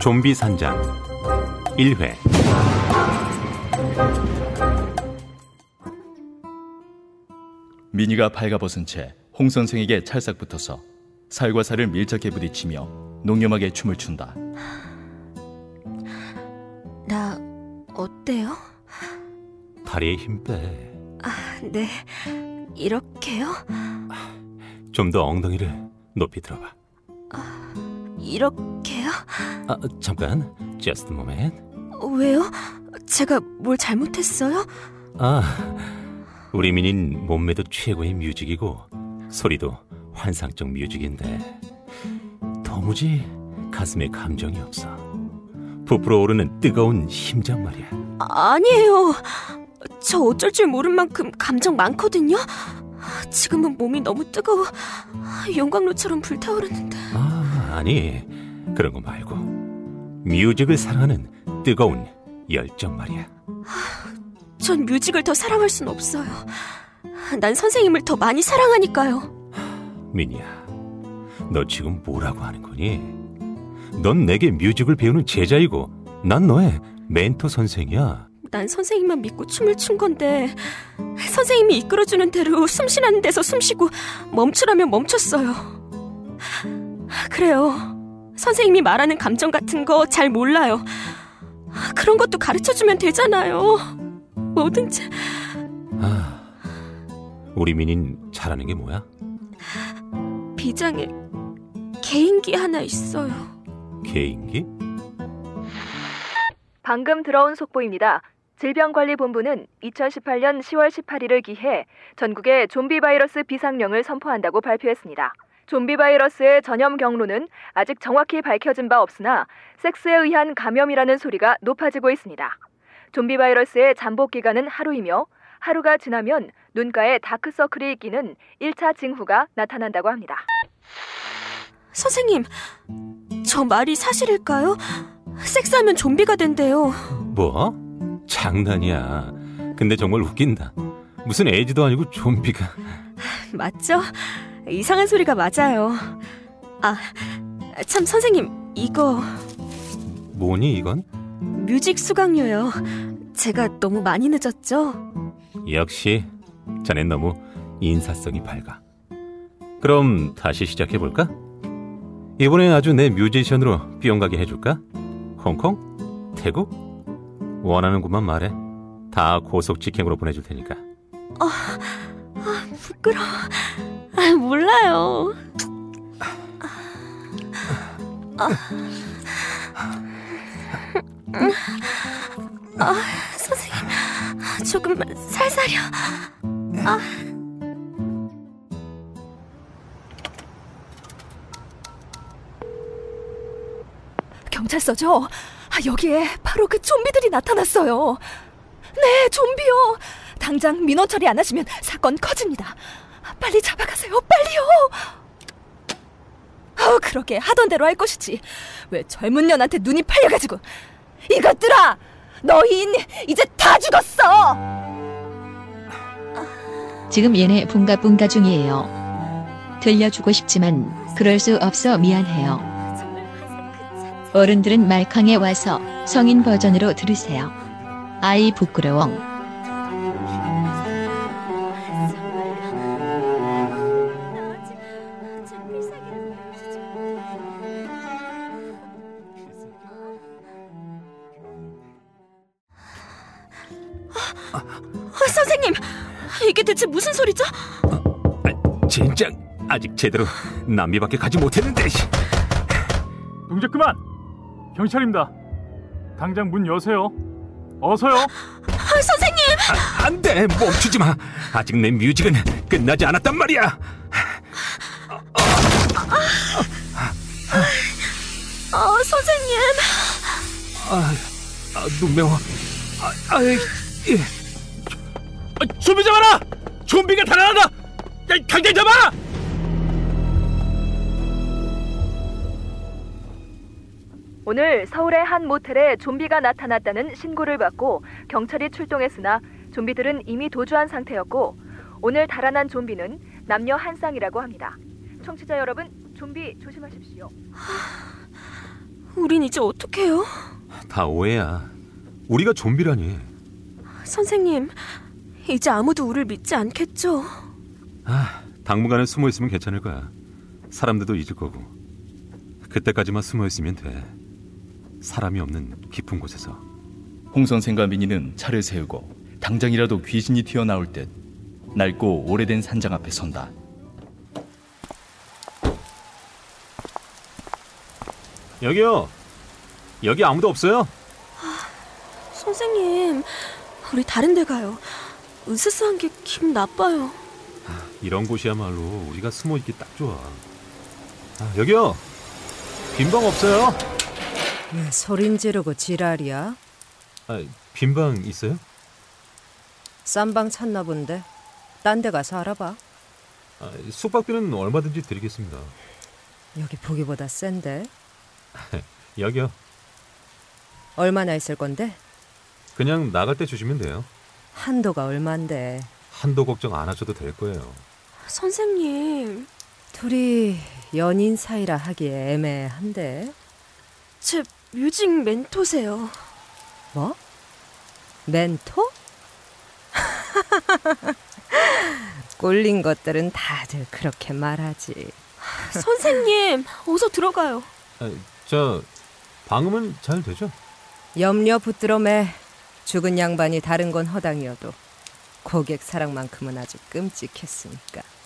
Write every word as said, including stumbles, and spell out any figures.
좀비산장 일 회 미니가 발가벗은 채 홍 선생에게 찰싹 붙어서 살과 살을 밀착해 부딪히며 농염하게 춤을 춘다. 나 어때요? 다리에 힘 빼. 아, 네. 이렇게요? 좀 더 엉덩이를 높이 들어봐. 아, 이렇게요? 아, 잠깐. Just a moment. 왜요? 제가 뭘 잘못했어요? 아, 우리 미닌 몸매도 최고의 뮤직이고 소리도 환상적 뮤직인데 도무지 가슴에 감정이 없어. 부풀어 오르는 뜨거운 심장 말이야. 아니에요. 저 어쩔 줄 모른 만큼 감정 많거든요. 지금은 몸이 너무 뜨거워 용광로처럼 불타오르는데. 아, 아니 그런 거 말고 뮤직을 사랑하는 뜨거운 열정 말이야. 전 뮤직을 더 사랑할 순 없어요. 난 선생님을 더 많이 사랑하니까요. 미니야, 너 지금 뭐라고 하는 거니? 넌 내게 뮤직을 배우는 제자이고 난 너의 멘토 선생이야. 난 선생님만 믿고 춤을 춘 건데 선생님이 이끌어주는 대로 숨쉬라는 데서 숨쉬고 멈추라면 멈췄어요. 그래요, 선생님이 말하는 감정 같은 거 잘 몰라요. 그런 것도 가르쳐주면 되잖아요. 뭐든지. 아, 우리 민인 잘하는 게 뭐야? 비장에 개인기 하나 있어요. 개인기? 방금 들어온 속보입니다. 질병관리본부는 이천십팔 년 시월 십팔일을 기해 전국에 좀비 바이러스 비상령을 선포한다고 발표했습니다. 좀비 바이러스의 전염 경로는 아직 정확히 밝혀진 바 없으나 섹스에 의한 감염이라는 소리가 높아지고 있습니다. 좀비 바이러스의 잠복 기간은 하루이며 하루가 지나면 눈가에 다크서클이 끼는 일 차 징후가 나타난다고 합니다. 선생님, 저 말이 사실일까요? 섹스하면 좀비가 된대요. 뭐? 장난이야. 근데 정말 웃긴다. 무슨 에이즈도 아니고 좀비가. 맞죠? 이상한 소리가 맞아요. 아, 참 선생님, 이거. 뭐니 이건? 뮤직 수강료요. 제가 너무 많이 늦었죠? 역시 자넨 너무 인사성이 밝아. 그럼 다시 시작해볼까? 이번엔 아주 내 뮤지션으로 뿅 가게 해줄까? 홍콩? 태국? 원하는 곳만 말해. 다 고속 직행으로 보내줄 테니까. 어, 아, 부끄러워. 아, 몰라요. 아, 아, 선생님, 조금만 살살이요. 아. 경찰서죠? 여기에 바로 그 좀비들이 나타났어요. 네, 좀비요. 당장 민원 처리 안 하시면 사건 커집니다. 빨리 잡아가세요. 빨리요. 아우, 그러게 하던 대로 할 것이지. 왜 젊은 년한테 눈이 팔려가지고. 이것들아, 너희는 이제 다 죽었어. 지금 얘네 붕가붕가 중이에요. 들려주고 싶지만 그럴 수 없어 미안해요. 어른들은 말캉에 와서 성인 버전으로 들으세요. 아이 부끄러워. 아, 아, 선생님, 이게 대체 무슨 소리죠? 아, 젠장, 아직 제대로 남미밖에 가지 못했는데. 동작 그만! 경찰입니다. 당장 문 여세요. 어서요. 아, 선생님! 아, 안 돼! 멈추지 마! 아직 내 뮤직은 끝나지 않았단 말이야! 어, 어. 어, 선생님! 아, 아, 눈 매워. 아, 아, 예. 아, 좀비 잡아라! 좀비가 달아난다! 당장 잡아! 오늘 서울의 한 모텔에 좀비가 나타났다는 신고를 받고 경찰이 출동했으나 좀비들은 이미 도주한 상태였고 오늘 달아난 좀비는 남녀 한 쌍이라고 합니다. 청취자 여러분, 좀비 조심하십시오. 하, 우린 이제 어떡해요? 다 오해야. 우리가 좀비라니. 선생님, 이제 아무도 우릴 믿지 않겠죠? 아, 당분간은 숨어 있으면 괜찮을 거야. 사람들도 잊을 거고. 그때까지만 숨어 있으면 돼. 사람이 없는 깊은 곳에서. 홍 선생과 민희는 차를 세우고 당장이라도 귀신이 튀어나올 듯 낡고 오래된 산장 앞에 선다. 여기요. 여기 아무도 없어요? 아, 선생님, 우리 다른 데 가요. 으스스한 게 기분 나빠요. 아, 이런 곳이야말로 우리가 숨어 있기 딱 좋아. 아, 여기요. 빈 방 없어요? 왜 소린 지르고 지랄이야? 아, 빈 방 있어요? 싼 방 찾나 본데. 딴 데 가서 알아봐. 아, 숙박비는 얼마든지 드리겠습니다. 여기 보기보다 센데. 여기요. 얼마나 있을 건데? 그냥 나갈 때 주시면 돼요. 한도가 얼만데? 한도 걱정 안 하셔도 될 거예요. 선생님, 둘이 연인 사이라 하기에 애매한데. 제 뮤직 멘토세요. 뭐? 멘토? 꼴린 것들은 다들 그렇게 말하지. 선생님, 어서 들어가요. 아, 저 방음은 잘 되죠? 염려 붙들어 매. 죽은 양반이 다른 건 허당이어도 고객 사랑만큼은 아주 끔찍했으니까.